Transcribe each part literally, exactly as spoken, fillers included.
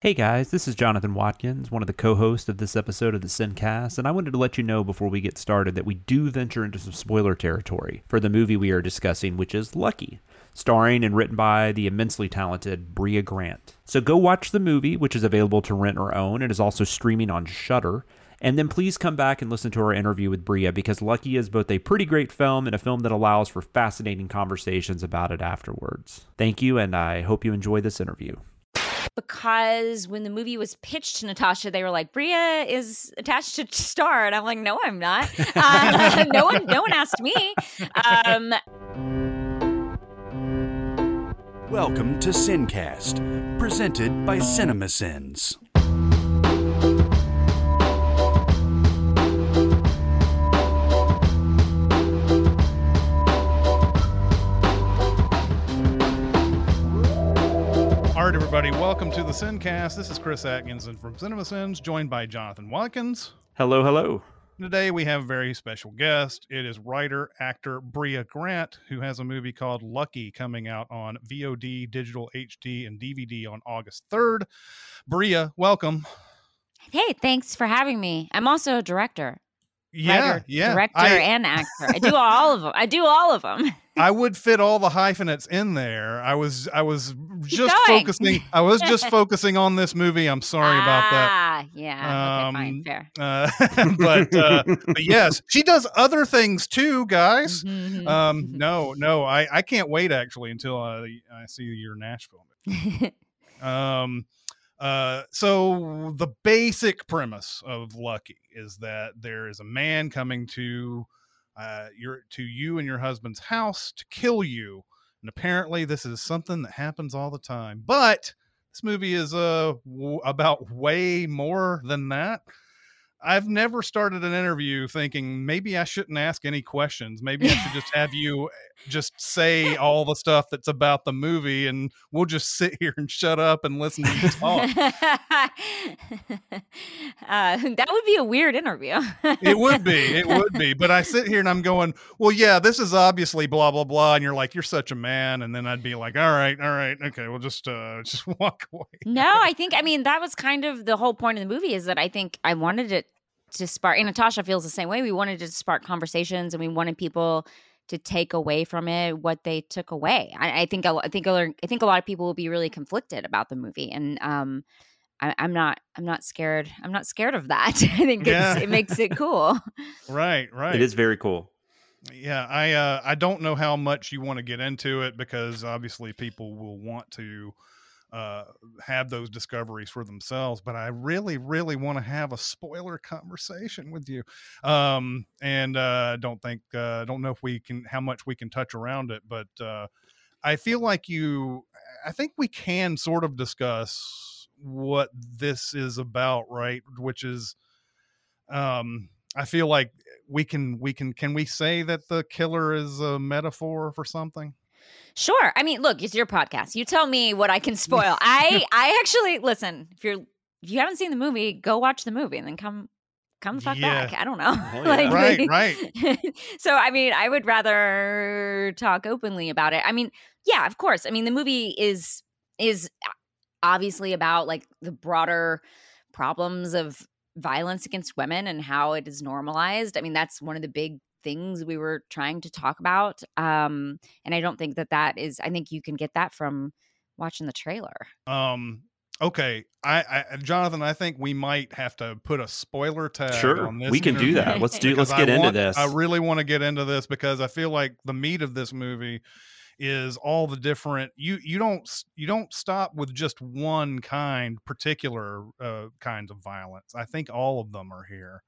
Hey guys, this is Jonathan Watkins, one of the co-hosts of this episode of The Sincast, and I wanted to let you know before we get started that we do venture into some spoiler territory for the movie we are discussing, which is Lucky, starring and written by the immensely talented Brea Grant. So go watch the movie, which is available to rent or own, and is also streaming on Shudder. And then please come back and listen to our interview with Brea, because Lucky is both a pretty great film and a film that allows for fascinating conversations about it afterwards. Thank you, and I hope you enjoy this interview. Because when the movie was pitched to Natasha, they were like, Brea is attached to star. And I'm like, no, I'm not. Uh, no one no one asked me. Um... Welcome to Sincast, presented by CinemaSins. All right, everybody, welcome to the Sincast. This is Chris Atkinson from CinemaSins, joined by Jonathan Watkins. Hello, hello. Today we have a very special guest. It is writer, actor Brea Grant, who has a movie called Lucky coming out on V O D, digital H D, and D V D on August third. Brea, welcome. Hey, thanks for having me. I'm also a director. Yeah, writer, yeah. Director I, and actor. I do all of them. I do all of them. I would fit all the hyphenates in there. I was I was just focusing I was just focusing on this movie. I'm sorry ah, about that. Ah, yeah. Um, okay, fine, fair. Uh, but, uh, but yes, she does other things too, guys. Mm-hmm. Um, no, no, I, I can't wait actually until I, I see your Nashville movie. um, Uh, so the basic premise of Lucky is that there is a man coming to, uh, your, to you and your husband's house to kill you. And apparently this is something that happens all the time, but this movie is, uh, w- about way more than that. I've never started an interview thinking maybe I shouldn't ask any questions. Maybe I should just have you just say all the stuff that's about the movie and we'll just sit here and shut up and listen to you talk. uh, that would be a weird interview. It would be. It would be. But I sit here and I'm going, well, yeah, this is obviously blah, blah, blah. And you're like, you're such a man. And then I'd be like, all right, all right. Okay, we'll just uh, just walk away. No, I think, I mean, that was kind of the whole point of the movie is that I think I wanted it to spark, and Natasha feels the same way. We wanted to spark conversations and we wanted people to take away from it what they took away. I, I think I think I think a lot of people will be really conflicted about the movie, and um I, I'm not I'm not scared I'm not scared of that. I think yeah. it's, it makes it cool. Right, right. It is very cool. Yeah, I uh I don't know how much you want to get into it, because obviously people will want to uh have those discoveries for themselves, but I really really want to have a spoiler conversation with you, um and uh don't think uh don't know if we can how much we can touch around it, but uh I feel like you I think we can sort of discuss what this is about, right? Which is um I feel like we can we can can we say that the killer is a metaphor for something? Sure. I mean, look, it's your podcast. You tell me what I can spoil. I, I actually, listen, if you're, if you haven't seen the movie, go watch the movie and then come, come the fuck yeah. back. I don't know. Oh, yeah. like, right, like, right. So, I mean, I would rather talk openly about it. I mean, yeah, of course. I mean, the movie is, is obviously about like the broader problems of violence against women and how it is normalized. I mean, that's one of the big things we were trying to talk about. Um, and I don't think that that is, I think you can get that from watching the trailer. Um, okay. I, I Jonathan, I think we might have to put a spoiler tag sure, on this. We can interview. do that. Let's do, let's get I into want, this. I really want to get into this because I feel like the meat of this movie is all the different, you, you don't, you don't stop with just one kind, particular, uh, kinds of violence. I think all of them are here.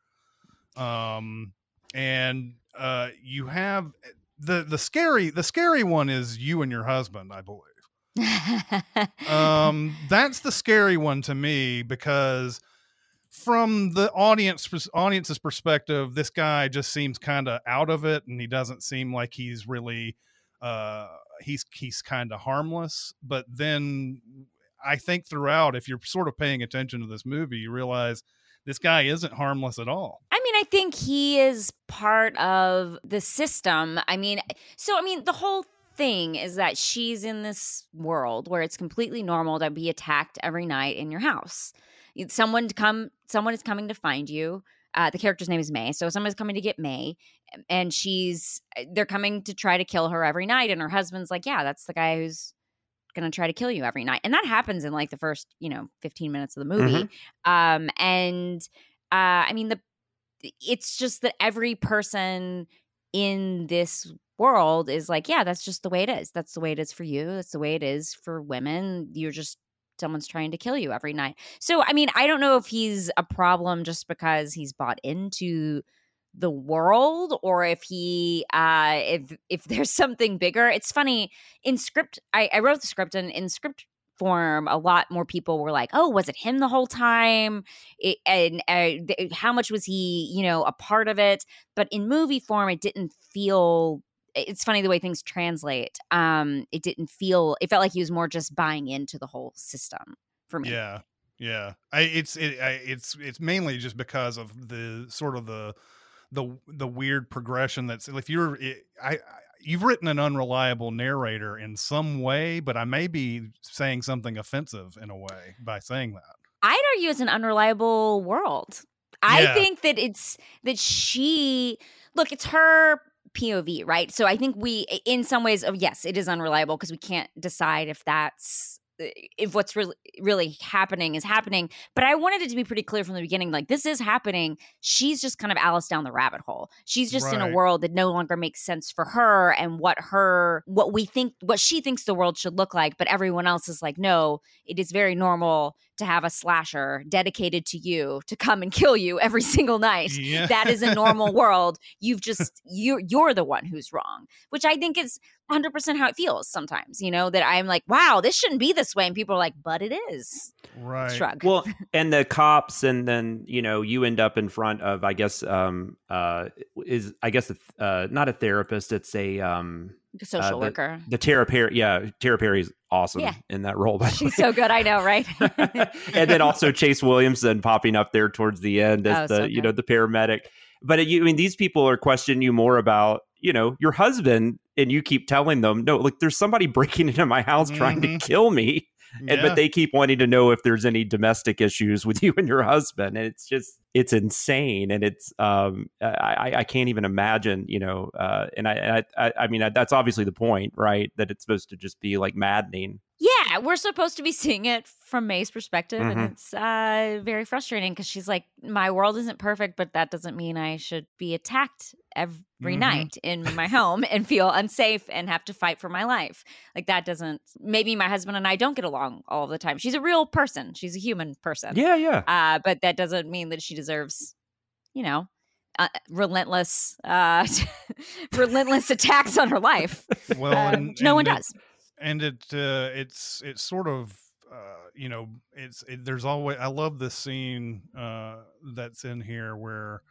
Um, And uh, you have the the scary the scary one is you and your husband, I believe. um, that's the scary one to me, because from the audience audience's perspective, this guy just seems kind of out of it, and he doesn't seem like he's really uh, he's he's kind of harmless. But then I think throughout, if you're sort of paying attention to this movie, you realize this guy isn't harmless at all. I mean, I think he is part of the system. I mean, so, I mean, the whole thing is that she's in this world where it's completely normal to be attacked every night in your house. Someone to come, someone is coming to find you. Uh, the character's name is May. So someone's coming to get May, and she's they're coming to try to kill her every night. And her husband's like, yeah, that's the guy who's going to try to kill you every night. And that happens in like the first, you know, fifteen minutes of the movie. Mm-hmm. Um, and uh, I mean, the it's just that every person in this world is like, yeah, that's just the way it is. That's the way it is for you. That's the way it is for women. You're just someone's trying to kill you every night. So, I mean, I don't know if he's a problem just because he's bought into the world, or if he uh if if there's something bigger. It's funny, in script I, I wrote the script, and in script form a lot more people were like, oh, was it him the whole time, it, and uh, th- how much was he, you know, a part of it? But in movie form, it didn't feel it's funny the way things translate. Um it didn't feel it felt like he was more just buying into the whole system for me. Yeah. Yeah. I it's it I, it's it's mainly just because of the sort of the the the weird progression. That's if you're it, I, I you've written an unreliable narrator in some way, but I may be saying something offensive in a way by saying that. I'd argue it's an unreliable world. I yeah. think that it's that she look it's her P O V, right? So I think we in some ways oh yes it is unreliable, because we can't decide if that's if what's really really happening is happening. But I wanted it to be pretty clear from the beginning, like, this is happening. She's just kind of Alice down the rabbit hole. She's just right. in a world that no longer makes sense for her, and what her, what we think, what she thinks the world should look like. But everyone else is like, no, it is very normal to have a slasher dedicated to you to come and kill you every single night. Yeah. That is a normal world. You've just, you you're the one who's wrong, which I think is one hundred percent how it feels sometimes, you know, that I'm like, wow, this shouldn't be this way. And people are like, but it is. Right. Shrug. Well, and the cops, and then, you know, you end up in front of, I guess, um, uh, is, I guess, uh, not a therapist. It's a, um, a social uh, the, worker. The Tara Perry. Yeah. Tara Perry's awesome yeah. in that role. By She's so good. I know. Right. And then also Chase Williamson popping up there towards the end as oh, the, so you know, the paramedic. But you, I mean, these people are questioning you more about, you know, your husband, and you keep telling them, no, look, there's somebody breaking into my house mm-hmm. trying to kill me. Yeah. And, but they keep wanting to know if there's any domestic issues with you and your husband. And it's just, it's insane. And it's, um, I, I can't even imagine, you know, uh, and I, I, I mean, that's obviously the point, right? That it's supposed to just be like maddening. Yeah. We're supposed to be seeing it from May's perspective. Mm-hmm. And it's uh, very frustrating, because she's like, my world isn't perfect, but that doesn't mean I should be attacked every mm-hmm. night in my home and feel unsafe and have to fight for my life. Like, that doesn't, maybe my husband and I don't get along all the time. She's a real person. She's a human person. Yeah, yeah. Uh, but that doesn't mean that she deserves, you know, uh, relentless, uh, relentless attacks on her life. Well, uh, and, no and one it, does. And it, uh, it's, it's sort of, uh, you know, it's, it, there's always, I love this scene uh, that's in here where,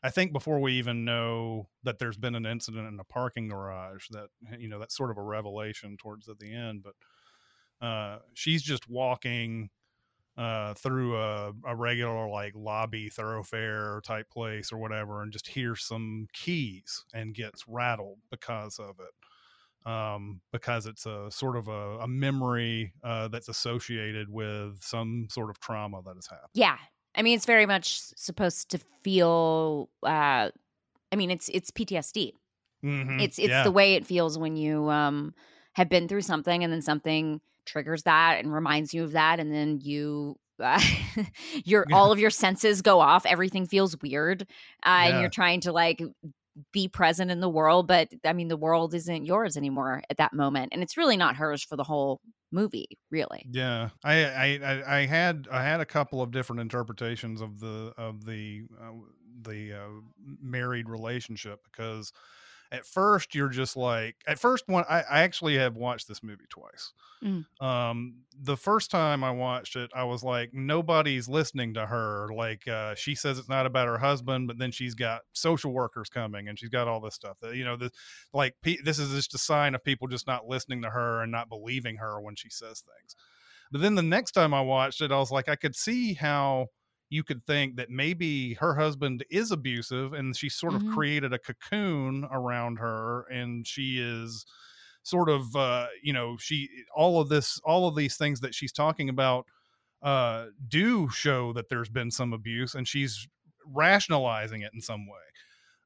I think before we even know that there's been an incident in a parking garage, that, you know, that's sort of a revelation towards at the end, but uh, she's just walking uh, through a, a regular like lobby thoroughfare type place or whatever, and just hears some keys and gets rattled because of it. Um, because it's a sort of a, a memory uh, that's associated with some sort of trauma that has happened. Yeah. I mean, it's very much supposed to feel, uh, I mean, it's it's P T S D. Mm-hmm. It's it's yeah. the way it feels when you um, have been through something, and then something triggers that and reminds you of that. And then you, uh, your yeah. all of your senses go off. Everything feels weird. Uh, yeah. And you're trying to like be present in the world. But I mean, the world isn't yours anymore at that moment. And it's really not hers for the whole movie, really. Yeah, I, I I had I had a couple of different interpretations of the of the uh, the uh, married relationship, because at first you're just like at first one I, I actually have watched this movie twice. Mm. Um, the first time I watched it, I was like, nobody's listening to her. Like uh, she says it's not about her husband, but then she's got social workers coming, and she's got all this stuff. That, you know, the like pe- this is just a sign of people just not listening to her and not believing her when she says things. But then the next time I watched it, I was like, I could see how you could think that maybe her husband is abusive, and she sort of mm-hmm. created a cocoon around her, and she is sort of, uh, you know, she, all of this, all of these things that she's talking about uh, do show that there's been some abuse, and she's rationalizing it in some way.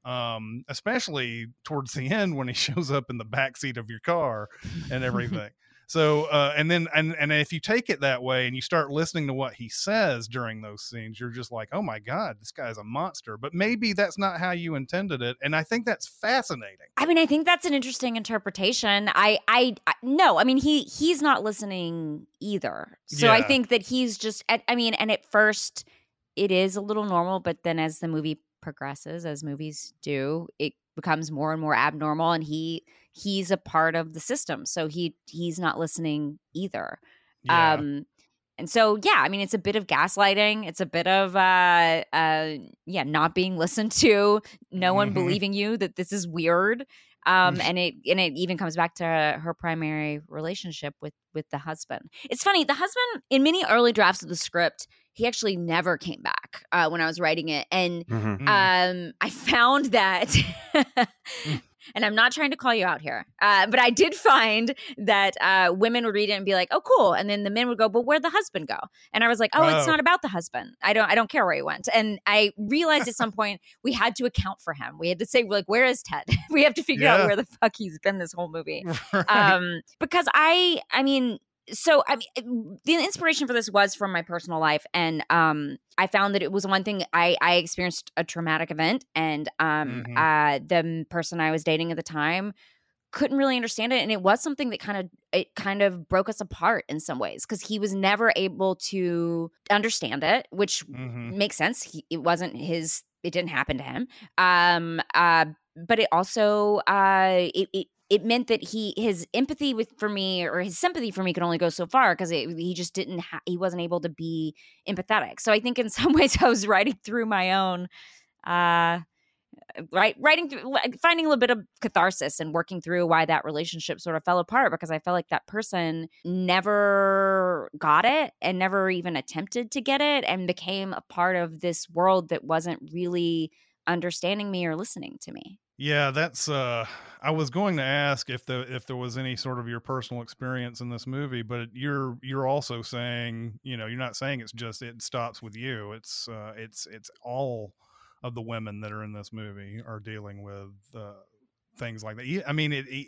Um, especially towards the end when he shows up in the backseat of your car and everything. So, uh, and then, and, and if you take it that way and you start listening to what he says during those scenes, you're just like, oh my God, this guy's a monster, but maybe that's not how you intended it. And I think that's fascinating. I mean, I think that's an interesting interpretation. I, I, I no, I mean, he, he's not listening either. So yeah. I think that he's just, at, I mean, and at first it is a little normal, but then as the movie progresses, as movies do, it becomes more and more abnormal, and he he's a part of the system, so he he's not listening either. Yeah. um and so yeah I mean, it's a bit of gaslighting, it's a bit of uh uh yeah not being listened to, no one mm-hmm. believing you that this is weird, um and it and it even comes back to her primary relationship with with the husband. It's funny, the husband in many early drafts of the script, he actually never came back uh, when I was writing it. And mm-hmm. um, I found that, and I'm not trying to call you out here, uh, but I did find that uh, women would read it and be like, oh, cool. And then the men would go, but where'd the husband go? And I was like, oh, wow. It's not about the husband. I don't I don't care where he went. And I realized at some point we had to account for him. We had to say, like, where is Ted? We have to figure yeah. out where the fuck he's been this whole movie. Right. Um, because I, I mean... So I mean, the inspiration for this was from my personal life, and um, I found that it was one thing I, I experienced a traumatic event, and um, mm-hmm. uh, the person I was dating at the time couldn't really understand it, and it was something that kind of it kind of broke us apart in some ways, because he was never able to understand it, which mm-hmm. makes sense. He, it wasn't his; it didn't happen to him. Um, uh, but it also uh, it. it It meant that he his empathy with for me or his sympathy for me could only go so far, because he just didn't ha- he wasn't able to be empathetic. So I think in some ways I was writing through my own uh, right writing through, finding a little bit of catharsis and working through why that relationship sort of fell apart, because I felt like that person never got it and never even attempted to get it, and became a part of this world that wasn't really understanding me or listening to me. Yeah, that's uh I was going to ask if the if there was any sort of your personal experience in this movie, but you're you're also saying, you know, you're not saying it's just it stops with you. It's uh it's it's all of the women that are in this movie are dealing with uh things like that. I mean, it, it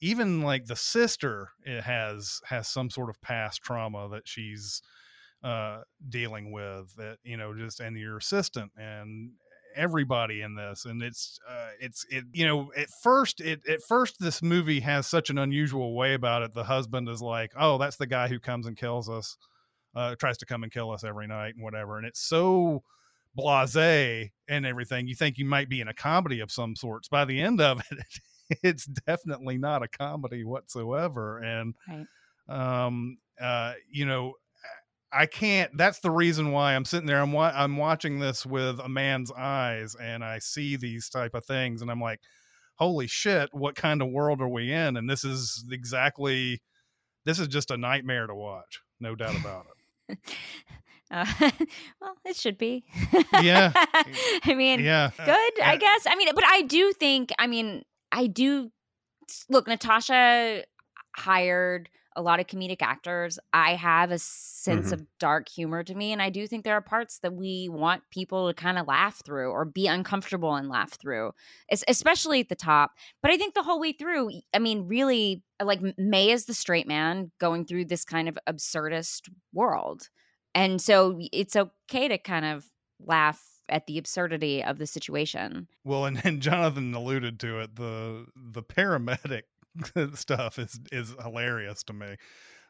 even like the sister, it has has some sort of past trauma that she's uh dealing with, that, you know, just and your assistant and everybody in this. And it's uh it's it you know at first it at first this movie has such an unusual way about it. The husband is like, oh, that's the guy who comes and kills us, uh tries to come and kill us every night and whatever, and it's so blasé and everything, you think you might be in a comedy of some sorts. By the end of it, it's definitely not a comedy whatsoever. And right. um uh you know I can't, that's the reason why I'm sitting there. I'm wa- I'm watching this with a man's eyes, and I see these type of things, and I'm like, holy shit, what kind of world are we in? And this is exactly, this is just a nightmare to watch. No doubt about it. Uh, well, it should be. Yeah. I mean, yeah. Good, I guess. I mean, but I do think, I mean, I do look, Natasha hired a lot of comedic actors. I have a sense mm-hmm. of dark humor to me, and I do think there are parts that we want people to kind of laugh through or be uncomfortable and laugh through, es- especially at the top. But I think the whole way through, I mean, really, like, May is the straight man going through this kind of absurdist world. And so it's okay to kind of laugh at the absurdity of the situation. Well, and, and Jonathan alluded to it, the the paramedic stuff is is hilarious to me,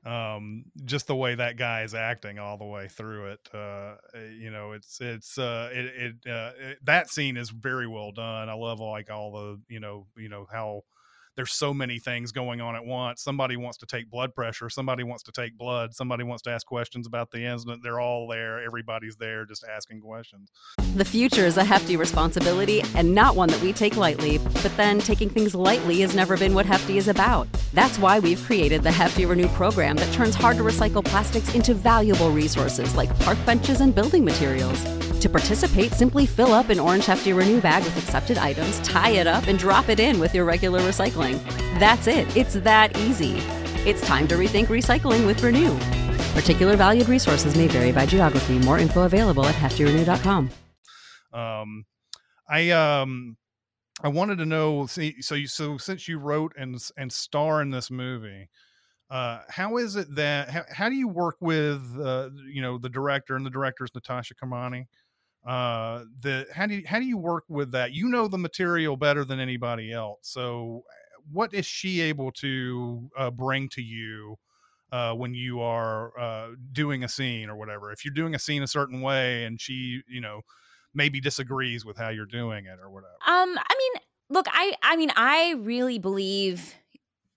um just the way that guy is acting all the way through it. Uh you know it's it's uh it, it uh it, that scene is very well done. I love, like, all the you know you know how there's so many things going on at once. Somebody wants to take blood pressure, somebody wants to take blood, somebody wants to ask questions about the incident. They're all there, everybody's there just asking questions. The future is a hefty responsibility, and not one that we take lightly, but then taking things lightly has never been what Hefty is about. That's why we've created the Hefty Renew program that turns hard to recycle plastics into valuable resources like park benches and building materials. To participate, simply fill up an orange Hefty Renew bag with accepted items, tie it up, and drop it in with your regular recycling. That's it. It's that easy. It's time to rethink recycling with Renew. Particular valued resources may vary by geography. More info available at hefty renew dot com. Um, I um, I wanted to know. See, so you, so since you wrote and and star in this movie, uh, how is it that how, how do you work with uh, you know the director, and the director's Natasha Kermani? Uh, the how do you, how do you work with that? You know the material better than anybody else. So what is she able to uh, bring to you uh, when you are uh, doing a scene or whatever? If you're doing a scene a certain way and she, you know, maybe disagrees with how you're doing it or whatever. Um, I mean, look, I, I mean, I really believe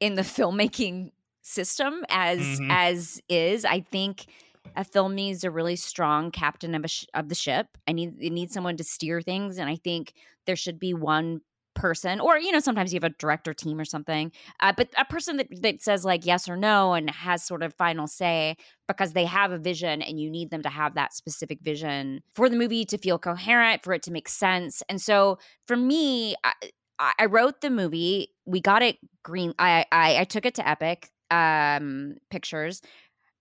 in the filmmaking system as, mm-hmm. as is. I think a film needs a really strong captain of a sh- of the ship. I need, it needs someone to steer things. And I think there should be one person, or, you know, sometimes you have a director team or something, uh, but a person that, that says like yes or no and has sort of final say because they have a vision, and you need them to have that specific vision for the movie to feel coherent, for it to make sense. And so for me, I, I wrote the movie. We got it green. I, I, I took it to Epic um, Pictures.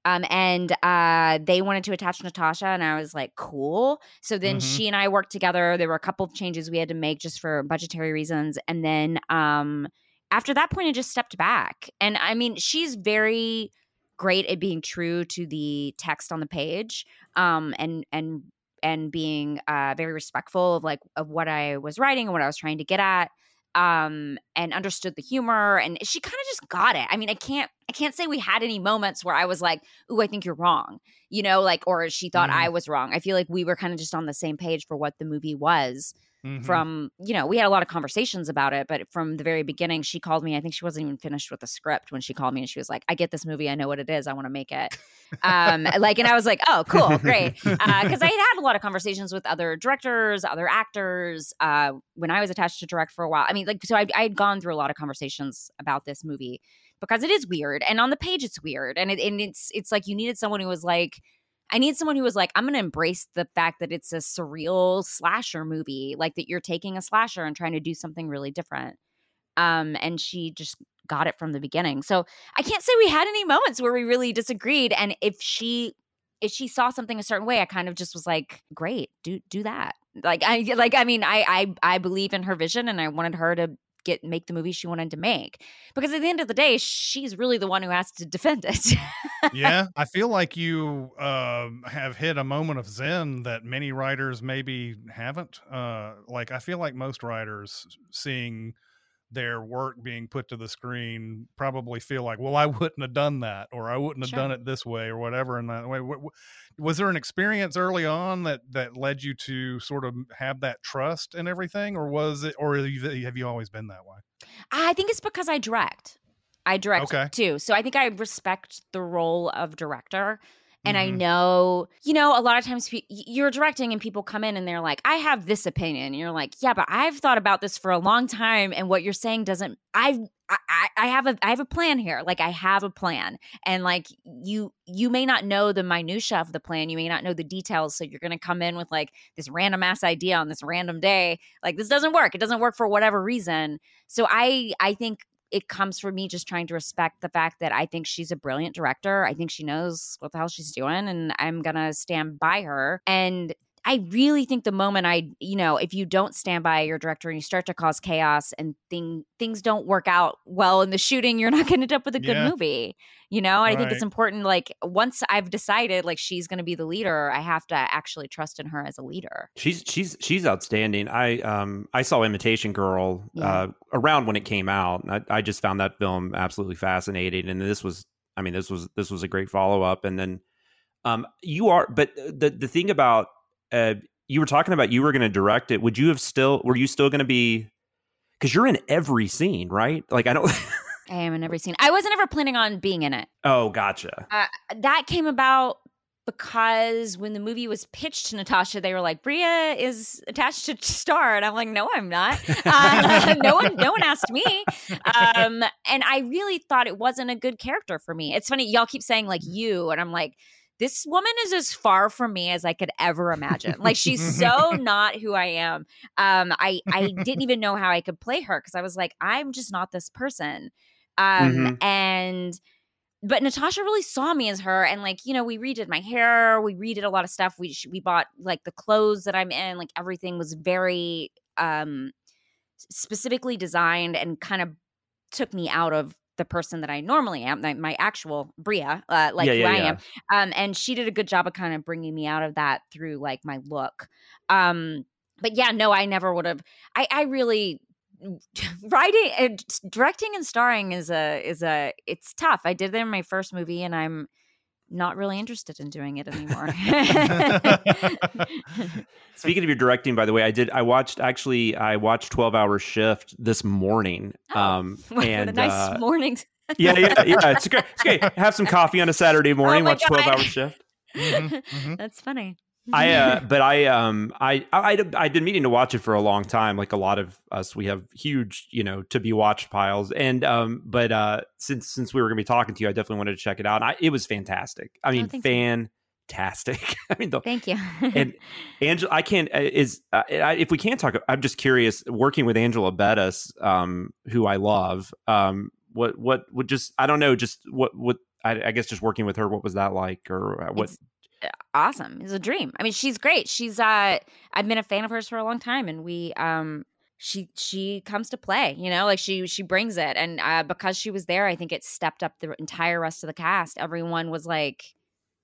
Um, and uh, they wanted to attach Natasha, and I was like, cool. So then mm-hmm. she and I worked together. There were a couple of changes we had to make just for budgetary reasons. And then um, after that point, I just stepped back. And I mean, she's very great at being true to the text on the page, um, and and and being uh, very respectful of like of what I was writing and what I was trying to get at. Um, and understood the humor, and she kind of just got it. I mean, I can't, I can't say we had any moments where I was like, ooh, I think you're wrong, you know, like, or she thought mm-hmm. I was wrong. I feel like we were kind of just on the same page for what the movie was mm-hmm. from, you know, we had a lot of conversations about it, but from the very beginning, she called me. I think she wasn't even finished with the script when she called me, and she was like, I get this movie. I know what it is. I want to make it. Um, like, and I was like, oh, cool. Great. Uh, cause I had had a lot of conversations with other directors, other actors, uh, when I was attached to direct for a while. I mean, like, so I, I had gone through a lot of conversations about this movie because it is weird, and on the page it's weird. And it, and it's, it's like, you needed someone who was like, I need someone who was like, I'm going to embrace the fact that it's a surreal slasher movie, like that you're taking a slasher and trying to do something really different. Um, and she just got it from the beginning. So I can't say we had any moments where we really disagreed. And if she, if she saw something a certain way, I kind of just was like, great, do, do that. Like, I, like, I mean, I, I, I believe in her vision, and I wanted her to get, make the movie she wanted to make, because at the end of the day, she's really the one who has to defend it. Yeah. I feel like you uh, have hit a moment of zen that many writers maybe haven't. Uh, like, I feel like most writers seeing their work being put to the screen probably feel like, well, I wouldn't have done that, or I wouldn't have sure. done it this way, or whatever. And that way, was there an experience early on that, that led you to sort of have that trust and everything, or was it, or have you always been that way? I think it's because I direct, I direct okay. too. So I think I respect the role of director. And mm-hmm. I know, you know, a lot of times pe- you're directing and people come in and they're like, I have this opinion. And you're like, yeah, but I've thought about this for a long time. And what you're saying doesn't, I've, I, I have a, I have a plan here. Like, I have a plan. And like, you, you may not know the minutia of the plan. You may not know the details. So you're going to come in with like this random ass idea on this random day. Like, this doesn't work. It doesn't work for whatever reason. So I, I think it comes from me just trying to respect the fact that I think she's a brilliant director. I think she knows what the hell she's doing, and I'm going to stand by her. And I really think the moment I, you know, if you don't stand by your director and you start to cause chaos and thing, things don't work out well in the shooting, you're not going to end up with a good yeah. movie. You know, and I think it's important. Like, once I've decided like she's going to be the leader, I have to actually trust in her as a leader. She's she's she's outstanding. I um I saw Imitation Girl yeah. uh, around when it came out. I, I just found that film absolutely fascinating. And this was, I mean, this was this was a great follow up. And then um you are, but the the thing about uh, you were talking about, you were going to direct it. Would you have still? Were you still going to be? Because you're in every scene, right? Like, I don't. I am in every scene. I wasn't ever planning on being in it. Oh, gotcha. Uh, that came about because when the movie was pitched to Natasha, they were like, Brea is attached to star. And I'm like, no, I'm not. Uh, no one no one asked me. Um, and I really thought it wasn't a good character for me. It's funny. Y'all keep saying like you, and I'm like, this woman is as far from me as I could ever imagine. Like, she's so not who I am. Um, I, I didn't even know how I could play her because I was like, I'm just not this person. Um, mm-hmm. And but Natasha really saw me as her. And, like, you know, we redid my hair. We redid a lot of stuff. We we bought, like, the clothes that I'm in. Like, everything was very um, specifically designed and kind of took me out of the person that I normally am, my, my actual Brea, uh, like yeah, who yeah, I yeah. am. Um, and she did a good job of kind of bringing me out of that through, like, my look. Um, but yeah, no, I never would have, I, I really writing and uh, directing and starring is a, is a, it's tough. I did it in my first movie and I'm not really interested in doing it anymore. Speaking of your directing, by the way, I did, I watched, actually, I watched twelve hour shift this morning. Oh, um, and a nice uh, morning. yeah, yeah, yeah. It's great. It's great. Have some coffee on a Saturday morning, oh watch God. twelve hour shift. Mm-hmm, mm-hmm. That's funny. I, uh, but I, um, I, I, I've been meaning to watch it for a long time. Like a lot of us, we have huge, you know, to be watched piles. And, um, but, uh, since, since we were gonna be talking to you, I definitely wanted to check it out. And I, it was fantastic. I mean, oh, fantastic. So. I mean, the, thank you. And Angela, I can't, is, uh, I, if we can't talk, I'm just curious working with Angela Bettis, um, who I love, um, what, what would just, I don't know, just what, what, I, I guess just working with her, what was that like? Or what? It's- Awesome. It's a dream. I mean, she's great. She's uh I've been a fan of hers for a long time, and we um she she comes to play, you know, like she she brings it. And uh because she was there, I think it stepped up the entire rest of the cast. Everyone was like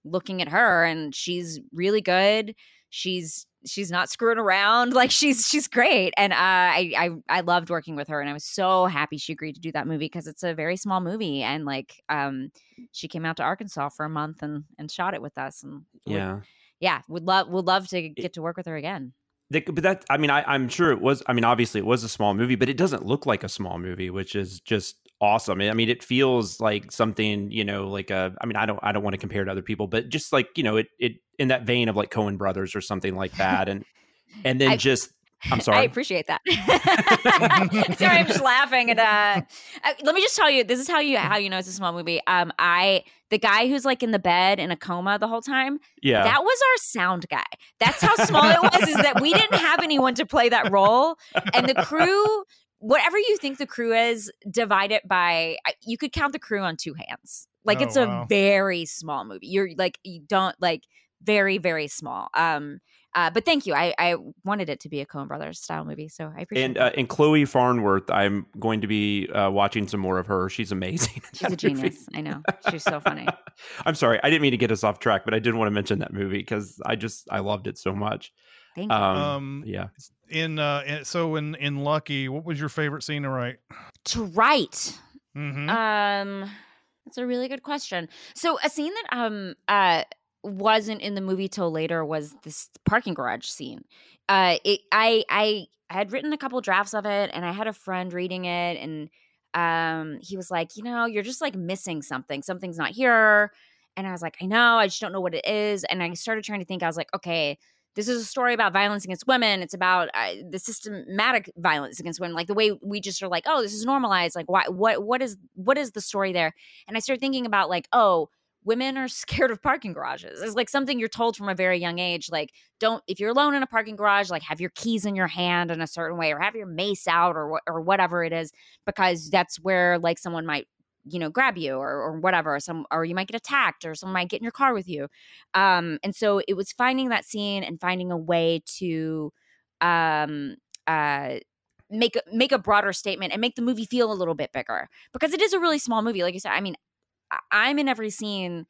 looking at her, and she's really good. She's she's not screwing around. Like she's she's great. And uh I I, I loved working with her, and I was so happy she agreed to do that movie because it's a very small movie, and like um she came out to Arkansas for a month and and shot it with us. And yeah, would, yeah, would love would love to get to work with her again. But that, I mean, I, I'm sure it was. I mean, obviously it was a small movie, but it doesn't look like a small movie, which is just awesome. I mean, it feels like something, you know, like a. I mean, I don't, I don't want to compare to other people, but just like, you know, it, it in that vein of like Coen Brothers or something like that, and and then I, just. I'm sorry. I appreciate that. Sorry, I'm just laughing. And uh, let me just tell you, this is how you how you know it's a small movie. Um, I the guy who's like in the bed in a coma the whole time. Yeah, that was our sound guy. That's how small it was. Is that we didn't have anyone to play that role, and the crew. Whatever you think the crew is, divide it by, you could count the crew on two hands. Like, oh, it's wow. a very small movie. You're like, you don't like very, very small. Um, uh, but thank you. I, I wanted it to be a Coen Brothers style movie. So I appreciate and, it. Uh, and Chloe Farnworth, I'm going to be uh, watching some more of her. She's amazing. She's a genius. Movie. I know. She's so funny. I'm sorry. I didn't mean to get us off track, but I did want to mention that movie because I just, I loved it so much. Thank you. Um, um, yeah. In uh, so in in Lucky, what was your favorite scene to write? To write, mm-hmm. um, that's a really good question. So a scene that um uh wasn't in the movie till later was this parking garage scene. Uh, it I I had written a couple drafts of it, and I had a friend reading it, and um he was like, you know, you're just like missing something. Something's not here, and I was like, I know, I just don't know what it is. And I started trying to think. I was like, okay. This is a story about violence against women. It's about uh, the systematic violence against women, like the way we just are like, oh, this is normalized. Like, why? What? What is? What is the story there? And I started thinking about like, oh, women are scared of parking garages. It's like something you're told from a very young age. Like, don't if you're alone in a parking garage, like have your keys in your hand in a certain way, or have your mace out, or or whatever it is, because that's where like someone might, you know, grab you or, or whatever, or some, or you might get attacked or someone might get in your car with you. Um, and so it was finding that scene and finding a way to um, uh, make, make a broader statement and make the movie feel a little bit bigger because it is a really small movie. Like you said, I mean, I'm in every scene.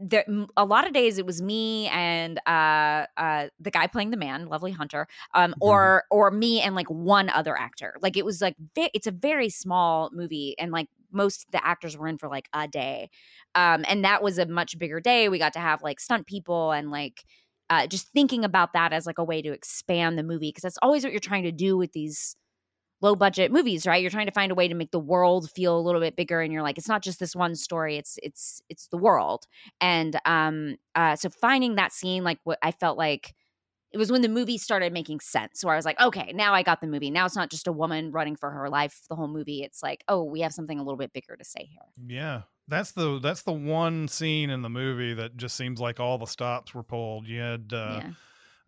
There, a lot of days it was me and uh, uh, the guy playing the man, lovely Hunter, um, or or me and like one other actor. Like it was like it's a very small movie, and like most of the actors were in for like a day, um, and that was a much bigger day. We got to have like stunt people and like uh, just thinking about that as like a way to expand the movie because that's always what you're trying to do with these low budget movies, right? You're trying to find a way to make the world feel a little bit bigger, and you're like, it's not just this one story; it's it's it's the world. And um, uh, so finding that scene, like, what I felt like it was when the movie started making sense. So I was like, okay, now I got the movie. Now it's not just a woman running for her life the whole movie. It's like, oh, we have something a little bit bigger to say here. Yeah, That's the that's the one scene in the movie that just seems like all the stops were pulled. You had, uh,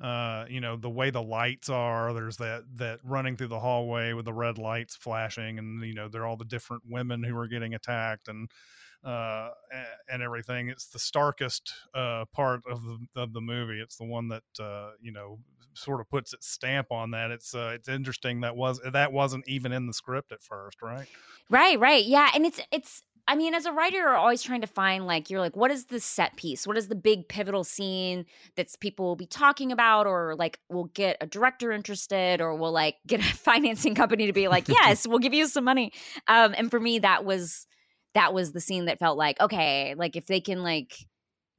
yeah. uh, you know, the way the lights are. There's that that running through the hallway with the red lights flashing, and you know, they're all the different women who are getting attacked, and uh, and everything. It's the starkest uh, part of the of the movie. It's the one that uh, you know sort of puts its stamp on that. It's uh, it's interesting that was that wasn't even in the script at first, right? Right, right, yeah, and it's it's. I mean, as a writer, you're always trying to find, like, you're like, what is the set piece? What is the big pivotal scene that people will be talking about, or like we'll get a director interested, or we'll like get a financing company to be like, yes, we'll give you some money. Um, and for me, that was that was the scene that felt like, okay, like if they can like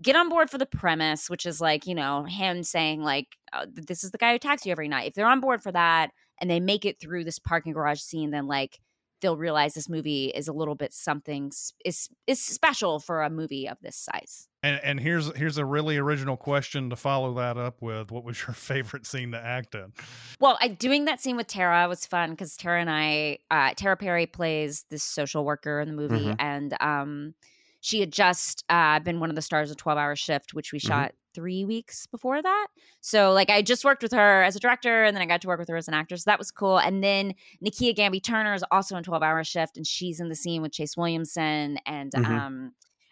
get on board for the premise, which is like, you know, him saying like, oh, this is the guy who attacks you every night. If they're on board for that and they make it through this parking garage scene, then like, they'll realize this movie is a little bit something is is special for a movie of this size. And, and here's here's a really original question to follow that up with: what was your favorite scene to act in? Well, I, doing that scene with Tara was fun because Tara and I, uh, Tara Perry plays this social worker in the movie, mm-hmm. and um, she had just uh, been one of the stars of twelve hour shift, which we mm-hmm. shot three weeks before that. So like I just worked with her as a director, and then I got to work with her as an actor. So that was cool. And then Nakia Gamby Turner is also in twelve hour shift, and she's in the scene with Chase Williamson and mm-hmm. um,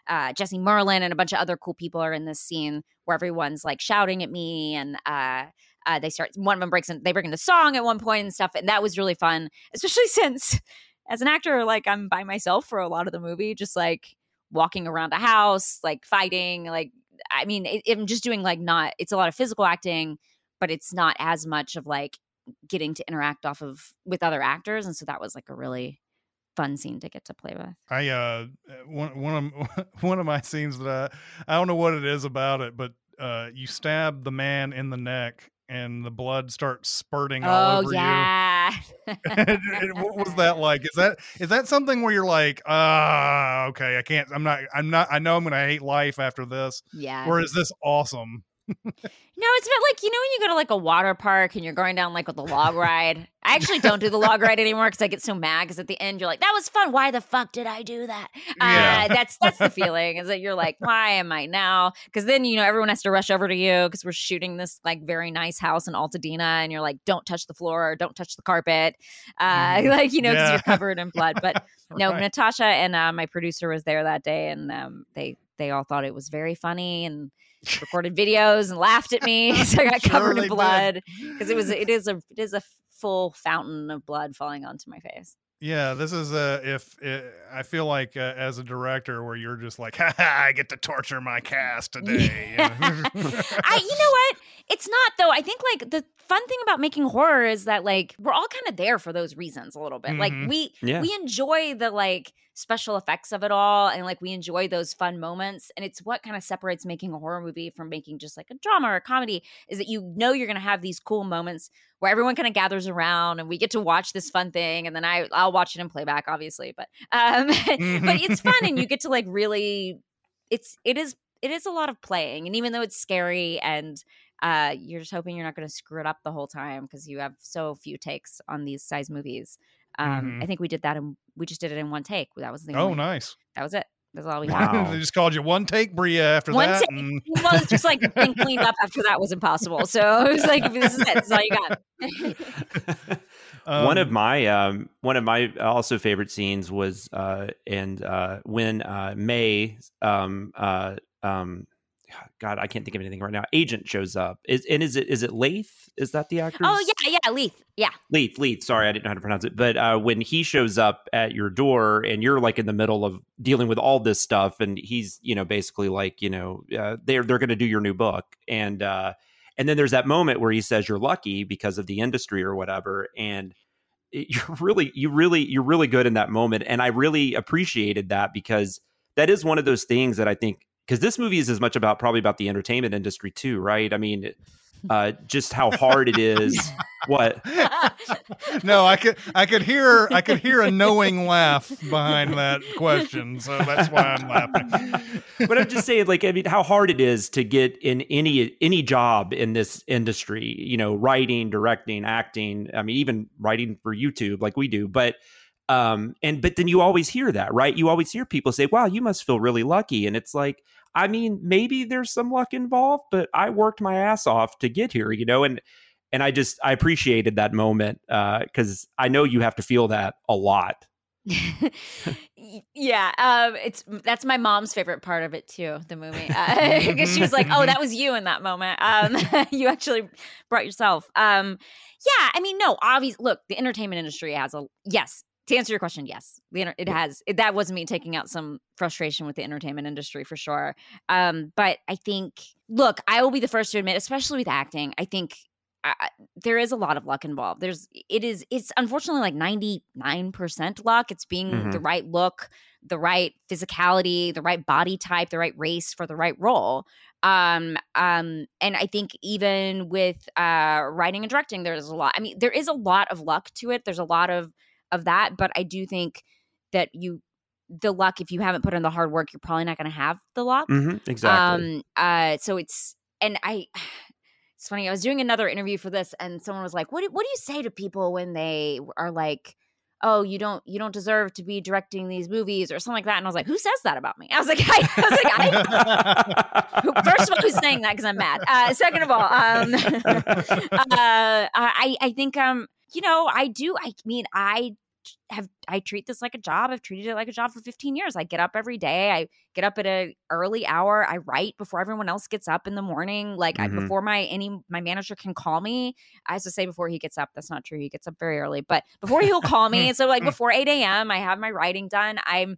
uh, Jesse Merlin and a bunch of other cool people are in this scene where everyone's like shouting at me, and uh, uh, they start, one of them breaks in, they bring in the song at one point and stuff. And that was really fun, especially since as an actor, like I'm by myself for a lot of the movie, just like walking around a house, like fighting, like, I mean, it, I'm just doing like not, it's a lot of physical acting, but it's not as much of like getting to interact off of with other actors. And so that was like a really fun scene to get to play with. I, uh, one, one of, one of my scenes that I, I don't know what it is about it, but, uh, you stab the man in the neck and the blood starts spurting all oh, over yeah. you. And, and what was that like? Is that is that something where you're like, ah, oh, okay, I can't, I'm not, I'm not, I know I'm going to hate life after this. Yeah. Or is this awesome? No, it's not like, you know, when you go to like a water park and you're going down like with a log ride. I actually don't do the log ride anymore because I get so mad because at the end you're like, that was fun. Why the fuck did I do that? Yeah. Uh, that's that's the feeling is that you're like, why am I now? Because then, you know, everyone has to rush over to you because we're shooting this like very nice house in Altadena, and you're like, don't touch the floor, or don't touch the carpet. Uh, mm. Like, you know, because yeah. you're covered in blood. But right. no, Natasha and uh, my producer was there that day, and um, they they all thought it was very funny and recorded videos and laughed at me. So I got sure covered in blood because it was it is a it is a full fountain of blood falling onto my face. Yeah, this is uh if it, I feel like uh, as a director where you're just like, ha ha, I get to torture my cast today. Yeah. I you know what? It's not though. I think like the fun thing about making horror is that like we're all kind of there for those reasons a little bit. Mm-hmm. Like we yeah. we enjoy the like special effects of it all, and like we enjoy those fun moments, and it's what kind of separates making a horror movie from making just like a drama or a comedy is that you know you're going to have these cool moments where everyone kind of gathers around and we get to watch this fun thing, and then I I'll watch it in playback obviously, but um but it's fun and you get to like really it's it is it is a lot of playing, and even though it's scary and Uh, you're just hoping you're not going to screw it up the whole time because you have so few takes on these size movies. Um, mm-hmm. I think we did that and we just did it in one take. That was the oh, nice. That was it. That's all we had. Wow. They just called you one take, Brea. After one that, take. And... well, it's just like being cleaned up after that was impossible. So it was like, this is it. This is all you got. um, one of my um, one of my also favorite scenes was uh, and uh, when uh, May. Um, uh, um, God, I can't think of anything right now. Agent shows up. Is and is it is it Leith? Is that the actor? Oh yeah, yeah, Leith. Yeah. Leith, Leith. Sorry, I didn't know how to pronounce it. But uh, when he shows up at your door and you're like in the middle of dealing with all this stuff, and he's, you know, basically like, you know, uh, they're they're gonna do your new book. And uh, and then there's that moment where he says you're lucky because of the industry or whatever. And you're really you really you're really good in that moment. And I really appreciated that because that is one of those things that I think, because this movie is as much about probably about the entertainment industry too, right? I mean, uh, just how hard it is. What? No, I could, I could hear, I could hear a knowing laugh behind that question, so that's why I'm laughing. But I'm just saying, like, I mean, how hard it is to get in any any job in this industry, you know, writing, directing, acting. I mean, even writing for YouTube, like we do, but. Um, and but then you always hear that, right? You always hear people say, wow, you must feel really lucky. And it's like, I mean, maybe there's some luck involved, but I worked my ass off to get here, you know, and and I just I appreciated that moment because uh, I know you have to feel that a lot. yeah, um, it's that's my mom's favorite part of it, too, the movie. Because uh, she was like, oh, that was you in that moment. Um, you actually brought yourself. Um, yeah, I mean, no, obviously, look, the entertainment industry has a yes. To answer your question, yes, it has. It, that was me taking out some frustration with the entertainment industry for sure. Um, but I think, look, I will be the first to admit, especially with acting, I think uh, there is a lot of luck involved. There's, it is, it's unfortunately like ninety-nine percent luck. It's being mm-hmm. the right look, the right physicality, the right body type, the right race for the right role. Um, um, and I think even with uh, writing and directing, there's a lot. I mean, there is a lot of luck to it. There's a lot of of that. But I do think that you, the luck, if you haven't put in the hard work, you're probably not going to have the luck. Mm-hmm, exactly. Um, uh, so it's, and I, it's funny. I was doing another interview for this and someone was like, what do, what do you say to people when they are like, oh, you don't, you don't deserve to be directing these movies or something like that. And I was like, who says that about me? I was like, I, I was like, I, first of all, who's saying that? Cause I'm mad. Uh, second of all, um, uh, I, I think, um, you know, I do. I mean, I have, I treat this like a job. I've treated it like a job for fifteen years. I get up every day. I get up at an early hour. I write before everyone else gets up in the morning. Like mm-hmm. I, before my, any, my manager can call me. I used to say before he gets up, that's not true. He gets up very early, but before he'll call me. So like before eight a.m. I have my writing done. I'm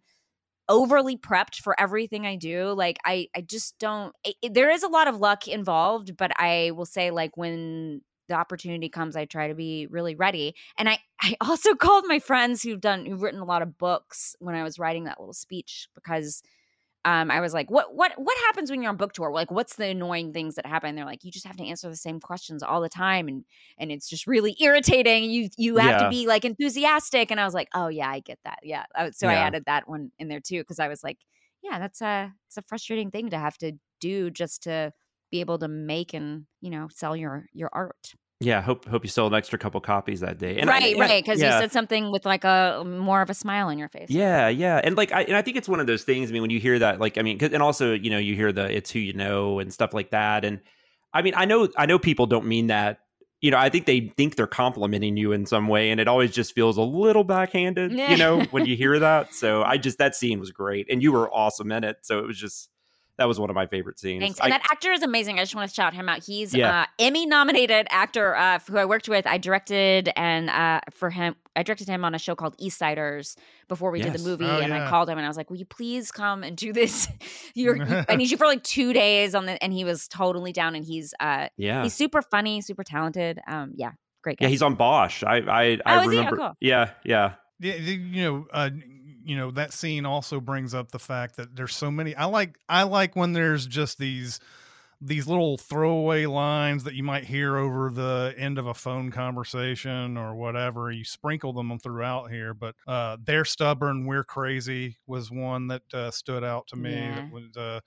overly prepped for everything I do. Like I, I just don't, it, there is a lot of luck involved, but I will say like when the opportunity comes, I try to be really ready. And I, I also called my friends who've done, who've written a lot of books when I was writing that little speech, because um, I was like, what, what, what happens when you're on book tour? Like, what's the annoying things that happen? And they're like, you just have to answer the same questions all the time. And, and it's just really irritating. You, you have yeah. to be like enthusiastic. And I was like, oh yeah, I get that. Yeah. So yeah. I added that one in there too. Cause I was like, yeah, that's a, it's a frustrating thing to have to do just to be able to make and, you know, sell your, your art. Yeah, hope hope you sold an extra couple copies that day. And right, I, right, because yeah. you said something with like a more of a smile on your face. Yeah, yeah, and like I and I think it's one of those things. I mean, when you hear that, like I mean, cause, and also you know you hear the it's who you know and stuff like that. And I mean, I know I know people don't mean that. You know, I think they think they're complimenting you in some way, and it always just feels a little backhanded. You know, when you hear that. So I just that scene was great, and you were awesome in it. So it was just. That was one of my favorite scenes. Thanks. And I, that actor is amazing. I just want to shout him out. He's yeah. uh, Emmy-nominated actor uh, who I worked with. I directed and uh, for him, I directed him on a show called East Siders before we yes. did the movie. Oh, and yeah. I called him and I was like, "Will you please come and do this? You're, you, I need you for like two days on the." And he was totally down. And he's uh, yeah, he's super funny, super talented. Um, yeah, great guy. Yeah, he's on Bosch. I I, I oh, remember. Oh, cool. Yeah, yeah, yeah. You know. Uh, You know, that scene also brings up the fact that there's so many. I like I like when there's just these these little throwaway lines that you might hear over the end of a phone conversation or whatever. You sprinkle them throughout here, but uh, "they're stubborn, we're crazy" was one that uh, stood out to me. Yeah. It was,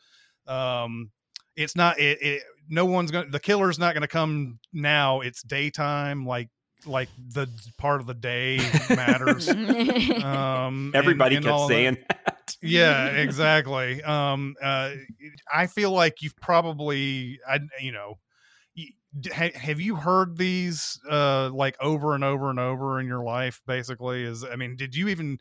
uh, um, it's not it, it. No one's gonna. The killer's not gonna come now. It's daytime, like. like the part of the day matters. um, Everybody and, and kept saying that. that. Yeah, exactly. Um, uh, I feel like you've probably, I, you know, have you heard these uh, like over and over and over in your life basically is, I mean, did you even,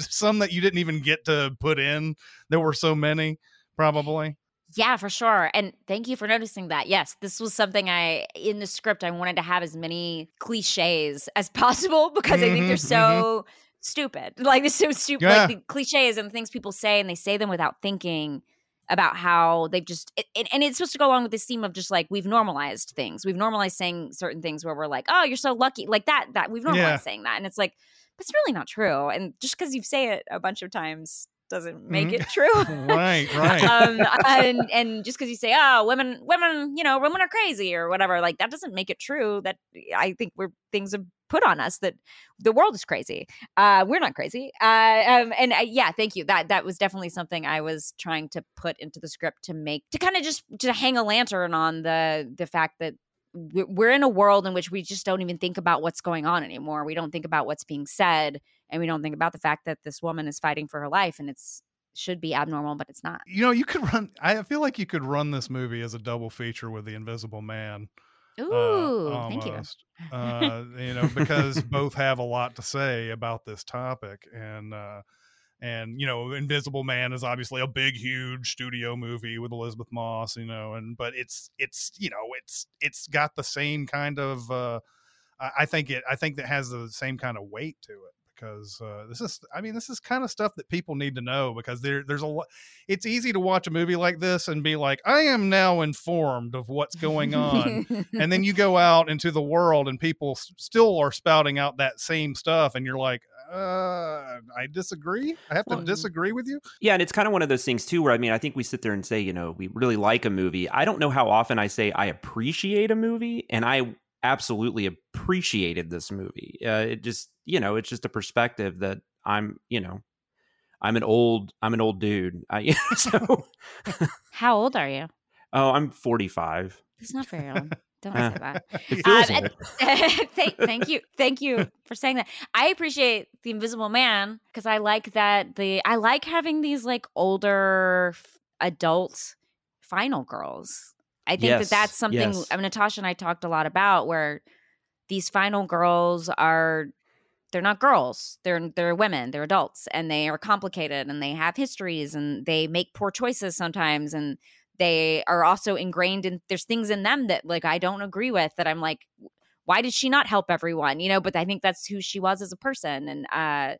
some that you didn't even get to put in? There were so many probably. Yeah, for sure. And thank you for noticing that. Yes, this was something I, in the script, I wanted to have as many cliches as possible because mm-hmm, I think they're so mm-hmm. stupid. Like, they're so stupid. Yeah. Like, the cliches and the things people say, and they say them without thinking about how they've just – and it's supposed to go along with this theme of just, like, we've normalized things. We've normalized saying certain things where we're like, oh, you're so lucky. Like, that, that we've normalized yeah. saying that. And it's like, that's really not true. And just because you say it a bunch of times – doesn't make mm-hmm. it true. Right, right. um, and, and just because you say, oh, women, women, you know, women are crazy or whatever, like that doesn't make it true. That I think we're things are put on us that the world is crazy. Uh, we're not crazy. Uh, um, and I, yeah, thank you. That that was definitely something I was trying to put into the script to make, to kind of just to hang a lantern on the the fact that we're in a world in which we just don't even think about what's going on anymore. We don't think about what's being said. and we don't think about the fact that this woman is fighting for her life, and it's should be abnormal, but it's not. You know, you could run, I feel like you could run this movie as a double feature with The Invisible Man. Ooh, uh, thank you. uh, you know, because both have a lot to say about this topic. And, uh, and, you know, Invisible Man is obviously a big, huge studio movie with Elizabeth Moss, you know, and, but it's, it's, you know, it's, it's got the same kind of, uh, I think it, I think that has the same kind of weight to it. Because uh, this is, I mean, this is kind of stuff that people need to know, because there, there's a lot. It's easy to watch a movie like this and be like, I am now informed of what's going on. And then you go out into the world and people s- still are spouting out that same stuff. And you're like, uh, I disagree. I have to well, disagree with you. Yeah. And it's kind of one of those things, too, where I mean, I think we sit there and say, you know, we really like a movie. I don't know how often I say I appreciate a movie, and I absolutely appreciated this movie. Uh, it just, you know, it's just a perspective that I'm, you know, I'm an old, I'm an old dude. I, so how old are you? Oh, I'm forty-five. It's not very old. Don't uh, say that. It feels um, and, thank, thank you. Thank you for saying that. I appreciate The Invisible Man, because I like that the, I like having these like older adult final girls. I think yes, that that's something yes. I mean, Natasha and I talked a lot about, where these final girls are, they're not girls. They're they're women. They're adults, and they are complicated, and they have histories, and they make poor choices sometimes, and they are also ingrained in, there's things in them that like I don't agree with, that I'm like, why did she not help everyone? You know, but I think that's who she was as a person. And uh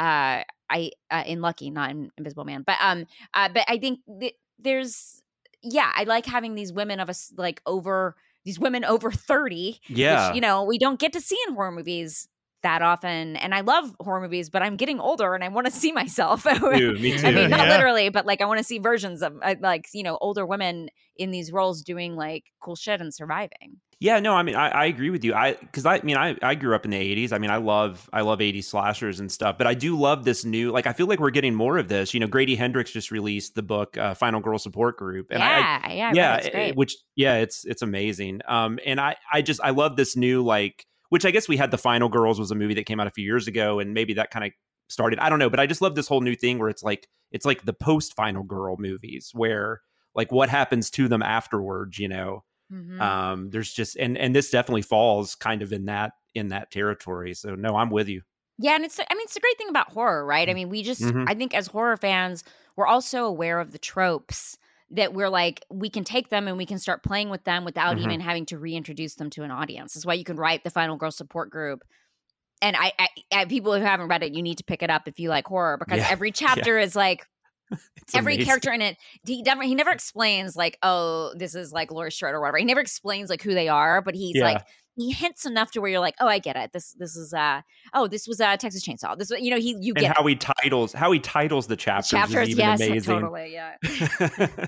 uh I uh, in Lucky, not in Invisible Man. But um uh, but I think th- there's yeah, I like having these women of us like over these women over thirty. Yeah. Which, you know, we don't get to see in horror movies that often. And I love horror movies, but I'm getting older and I want to see myself. Dude, me too. I mean, not yeah. literally, but like I want to see versions of like, you know, older women in these roles doing like cool shit and surviving. Yeah, no, I mean, I, I agree with you. I because I, I mean, I, I grew up in the eighties. I mean, I love I love eighties slashers and stuff, but I do love this new, like, I feel like we're getting more of this. You know, Grady Hendrix just released the book, uh, Final Girl Support Group. And yeah, I, yeah, yeah, it's great. Which, yeah, it's it's amazing. Um, and I, I just, I love this new, like, which I guess we had the Final Girls was a movie that came out a few years ago, and maybe that kind of started, I don't know, but I just love this whole new thing where it's like, it's like the post-Final Girl movies where, like, what happens to them afterwards, you know? Mm-hmm. Um, there's just, and, and this definitely falls kind of in that, in that territory. So no, I'm with you. Yeah. And it's, I mean, it's a great thing about horror, right? I mean, we just, mm-hmm. I think as horror fans, we're also aware of the tropes that we're like, we can take them and we can start playing with them without mm-hmm. even having to reintroduce them to an audience. That's why you can write the Final Girl Support Group. And I, I, I people who haven't read it, you need to pick it up if you like horror, because yeah. every chapter yeah. is like, it's every amazing. Character in it, he never, he never explains like, oh, this is like Laurie Strode or whatever. He never explains like who they are, but he's yeah. like, he hints enough to where you're like, oh, I get it. This, this is, uh, oh, this was a uh, Texas Chainsaw. This, you know, he, you get and how it. he titles, how he titles the chapters. The chapters, is even yes, amazing. Totally, yeah.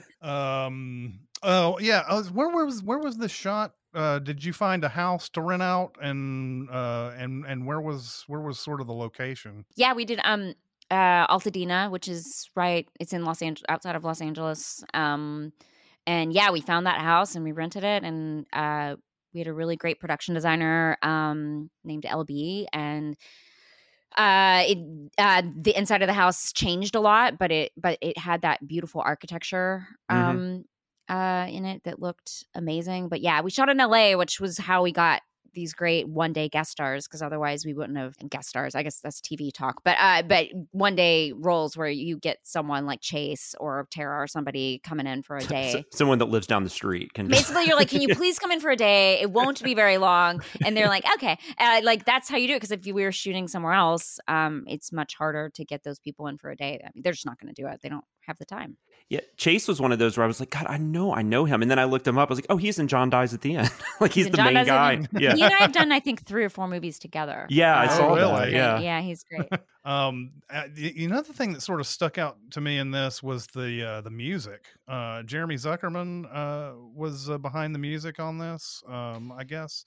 um, oh yeah, I was, where, where was where was the shot? Uh, did you find a house to rent out, and uh, and and where was where was sort of the location? Yeah, we did. Um. Uh, Altadena, which is right, it's in Los Angeles, outside of Los Angeles. Um, and yeah, we found that house and we rented it, and uh, we had a really great production designer um, named L B, and uh, it uh, the inside of the house changed a lot, but it but it had that beautiful architecture um, mm-hmm. uh, in it that looked amazing. But yeah, we shot in L A, which was how we got these great one day guest stars, because otherwise we wouldn't have guest stars. I guess that's T V talk, but uh, but one day roles where you get someone like Chase or Tara or somebody coming in for a day. Someone that lives down the street. Can Basically, you're like, can you please come in for a day? It won't be very long. And they're like, okay, uh, like that's how you do it. Because if we were shooting somewhere else, um, it's much harder to get those people in for a day. I mean, they're just not going to do it. They don't have the time. Yeah, Chase was one of those where I was like, God, I know, I know him. And then I looked him up. I was like, oh, he's in John Dies at the End. Like, he's, he's the John main guy. Yeah. He and I have done, I think, three or four movies together. Yeah, I saw that. Yeah, yeah, he's great. um, another thing that sort of stuck out to me in this was the uh, the music. Uh, Jeremy Zuckerman uh, was uh, behind the music on this, um, I guess.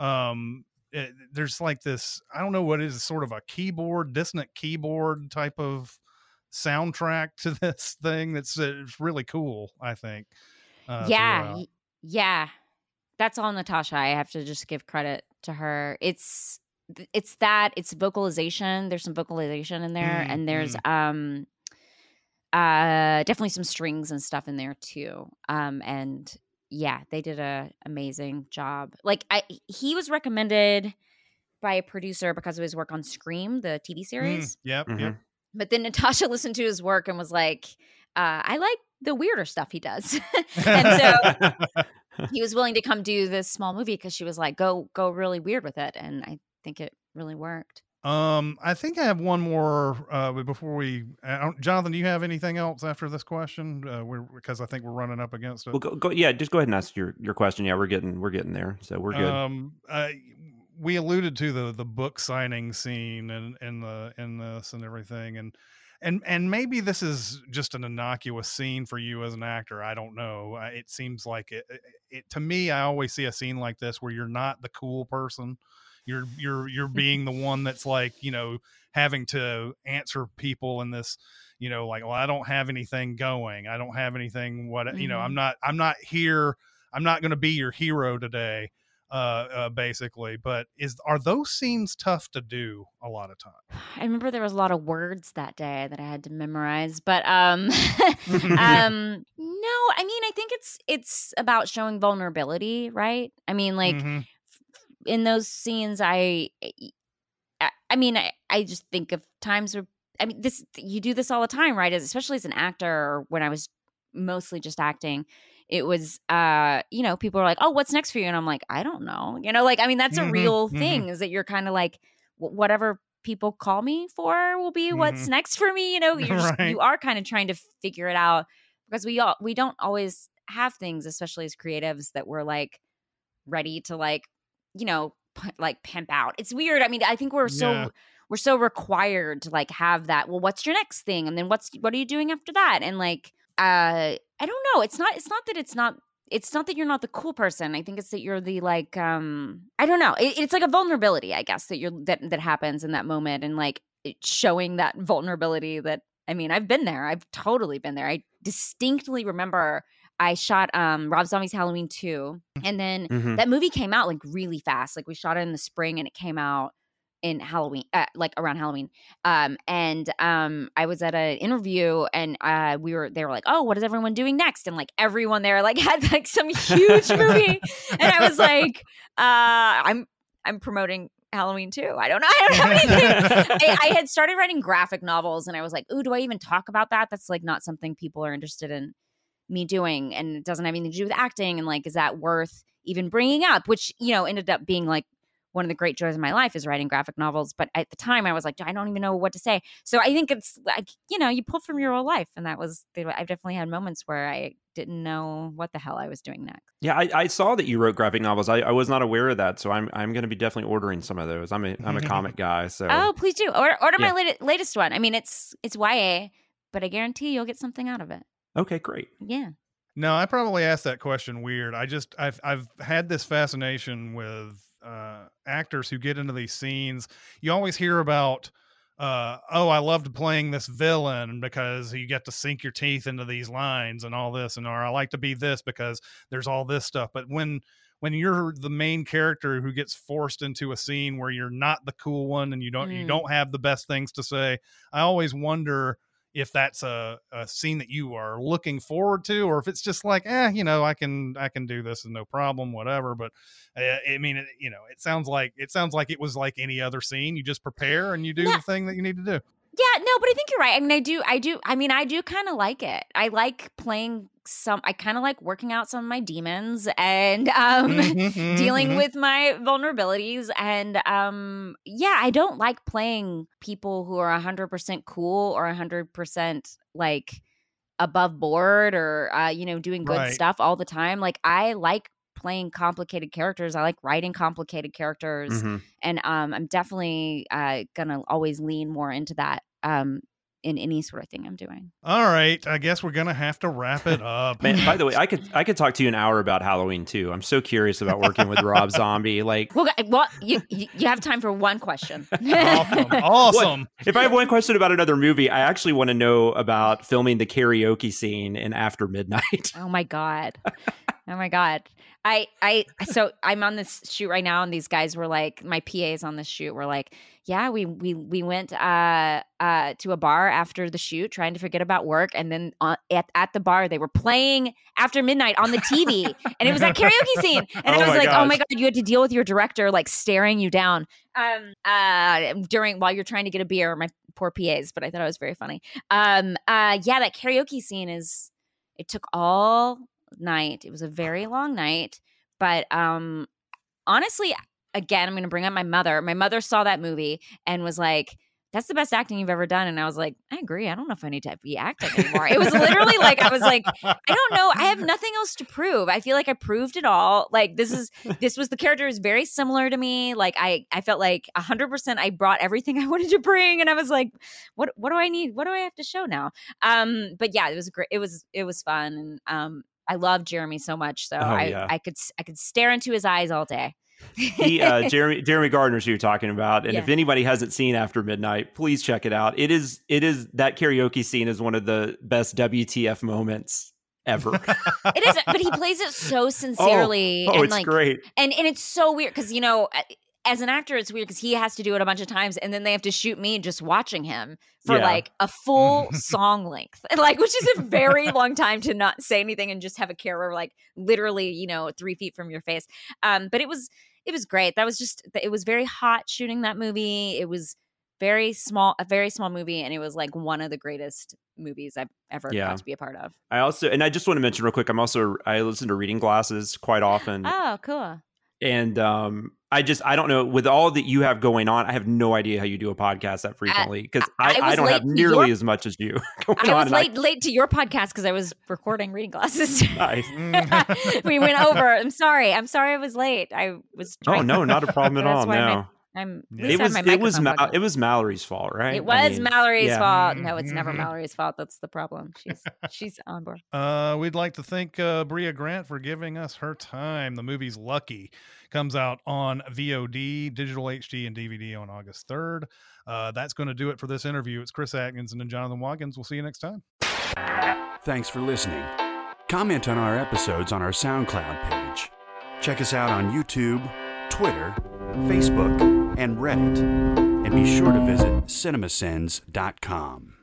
Um, it, there's like this, I don't know what it is, sort of a keyboard, dissonant keyboard type of soundtrack to this thing that's it's really cool, I think. Uh, yeah, y- yeah, that's all Natasha. I have to just give credit to her. It's it's that, it's vocalization. There's some vocalization in there, mm, and there's mm. um, uh, definitely some strings and stuff in there too. Um, and yeah, they did a amazing job. Like I, he was recommended by a producer because of his work on Scream, the T V series. Mm, yep, mm-hmm. yep. But then Natasha listened to his work and was like, uh, I like the weirder stuff he does. And so he was willing to come do this small movie because she was like, go, go really weird with it. And I think it really worked. Um, I think I have one more uh, before we uh, – Jonathan, do you have anything else after this question? Uh, we're, because I think we're running up against it. Well, go, go, yeah, just go ahead and ask your, your question. Yeah, we're getting we're getting there, so we're good. Um, I, we alluded to the the book signing scene and in the in this and everything, and and and maybe this is just an innocuous scene for you as an actor. I don't know. It seems like it, it, it to me. I always see a scene like this where you're not the cool person. You're you're you're being the one that's like, you know, having to answer people in this, you know, like, well, I don't have anything going. I don't have anything. What mm-hmm. you know, I'm not I'm not here. I'm not going to be your hero today. Uh, uh, basically, but is are those scenes tough to do a lot of time? I remember there was a lot of words that day that I had to memorize, but um, um, no, I mean, I think it's it's about showing vulnerability, right? I mean, like mm-hmm. in those scenes, I, I, I mean, I, I just think of times where I mean, this you do this all the time, right? As especially as an actor, or when I was mostly just acting. It was, uh, you know, people are like, oh, what's next for you? And I'm like, I don't know. You know, like, I mean, that's mm-hmm, a real mm-hmm. thing is that you're kind of like, w- whatever people call me for will be mm-hmm. what's next for me. You know, you're just, right. you are kind of trying to figure it out because we all, we don't always have things, especially as creatives, that we're like ready to like, you know, p- like pimp out. It's weird. I mean, I think we're so, yeah. we're so required to like have that. Well, what's your next thing? And then what's, what are you doing after that? And like, uh, I don't know. It's not, it's not that it's not, it's not that you're not the cool person. I think it's that you're the like, um, I don't know. It, it's like a vulnerability, I guess, that you're, that, that happens in that moment. And like showing that vulnerability that, I mean, I've been there. I've totally been there. I distinctly remember I shot, um, Rob Zombie's Halloween two. And then mm-hmm. that movie came out like really fast. Like we shot it in the spring and it came out in Halloween, uh, like around Halloween. Um, and um, I was at an interview and uh, we were, they were like, oh, what is everyone doing next? And like everyone there like had like some huge movie. And I was like, uh, I'm, I'm promoting Halloween two. I don't know. I don't have anything. I, I had started writing graphic novels and I was like, ooh, do I even talk about that? That's like not something people are interested in me doing. And it doesn't have anything to do with acting. And like, is that worth even bringing up? Which, you know, ended up being like, one of the great joys of my life is writing graphic novels. But at the time I was like, I don't even know what to say. So I think it's like, you know, you pull from your whole life. And that was, I've definitely had moments where I didn't know what the hell I was doing next. Yeah. I, I saw that you wrote graphic novels. I, I was not aware of that. So I'm, I'm going to be definitely ordering some of those. I'm a, I'm a comic guy. So. Oh, please do order, order yeah. my latest, latest one. I mean, it's, it's Y A, but I guarantee you'll get something out of it. Okay, great. Yeah. No, I probably asked that question weird. I just, I've, I've had this fascination with, uh actors who get into these scenes. You always hear about uh oh I loved playing this villain because you get to sink your teeth into these lines and all this, and or I like to be this because there's all this stuff. But when when you're the main character who gets forced into a scene where you're not the cool one and you don't mm. you don't have the best things to say, I always wonder if that's a, a scene that you are looking forward to, or if it's just like, eh, you know, I can, I can do this and no problem, whatever. But uh, I mean, it, you know, it sounds like, it sounds like it was like any other scene. You just prepare and you do yeah. the thing that you need to do. Yeah, no, but I think you're right. I mean, I do, I do, I mean, I do kind of like it. I like playing some, I kind of like working out some of my demons and um, mm-hmm, dealing mm-hmm. with my vulnerabilities. And um, yeah, I don't like playing people who are one hundred percent cool or one hundred percent like above board or, uh, you know, doing good right. stuff all the time. Like I like playing complicated characters. I like writing complicated characters. Mm-hmm. And um, I'm definitely uh, going to always lean more into that. Um, in any sort of thing I'm doing. All right. I guess we're going to have to wrap it up. Man, by the way, I could I could talk to you an hour about Halloween too. I'm so curious about working with Rob Zombie. Like, well, well you you have time for one question. Awesome. Awesome. Well, if I have one question about another movie, I actually want to know about filming the karaoke scene in After Midnight. Oh my God. Oh my God. I, I, so I'm on this shoot right now, and these guys were like, my P As on the shoot were like, yeah, we, we, we went, uh, uh, to a bar after the shoot, trying to forget about work. And then on, at, at the bar, they were playing After Midnight on the T V, and it was that karaoke scene. And oh I was like, gosh. oh my God, you had to deal with your director, like staring you down, um, uh, during, while you're trying to get a beer. My poor P As, but I thought it was very funny. Um, uh, yeah, that karaoke scene is, it took all night. It was a very long night, but um honestly, again, I'm gonna bring up my mother. My mother saw that movie and was like, that's the best acting you've ever done. And I was like, I agree. I don't know if I need to be acting anymore. It was literally like, I was like, I don't know. I have nothing else to prove. I feel like I proved it all. Like, this is, this was, the character is very similar to me. Like, I, I felt like a hundred percent I brought everything I wanted to bring. And I was like, what, what do I need? What do I have to show now? Um, but yeah, it was great. It was, it was fun. And um, I love Jeremy so much. So oh, I, yeah. I could, I could stare into his eyes all day. he, uh, Jeremy, Jeremy Gardner is who you're talking about. And yeah. if anybody hasn't seen After Midnight, please check it out. It is, it is, that karaoke scene is one of the best W T F moments ever. It is, but he plays it so sincerely. Oh, oh and it's like, great. And, and it's so weird because, you know, as an actor, it's weird because he has to do it a bunch of times, and then they have to shoot me just watching him for yeah. like a full song length, like, which is a very long time to not say anything and just have a camera like literally, you know, three feet from your face. Um, but it was, it was great. That was just, it was very hot shooting that movie. It was very small, a very small movie, and it was like one of the greatest movies I've ever yeah. got to be a part of. I also, and I just want to mention real quick, I'm also, I listen to Reading Glasses quite often. Oh, cool. And um, I just, I don't know, with all that you have going on, I have no idea how you do a podcast that frequently, because I, I, I, I don't have nearly your, as much as you going I was on late, I, late to your podcast because I was recording Reading Glasses. Nice. We went over. I'm sorry. I'm sorry I was late. I was trying. Oh, no, not a problem at all. No. I'm, I'm, it, was, it, was Ma- it was Mallory's fault, right? It was I mean, Mallory's yeah. fault. No, it's never Mallory's fault. That's the problem. She's she's on board. Uh, we'd like to thank uh, Brea Grant for giving us her time. The movie's Lucky comes out on V O D, digital H D, and D V D on August third. Uh, that's going to do it for this interview. It's Chris Atkinson and Jonathan Watkins. We'll see you next time. Thanks for listening. Comment on our episodes on our SoundCloud page. Check us out on YouTube, Twitter, Facebook, and Reddit, and be sure to visit CinemaSins dot com.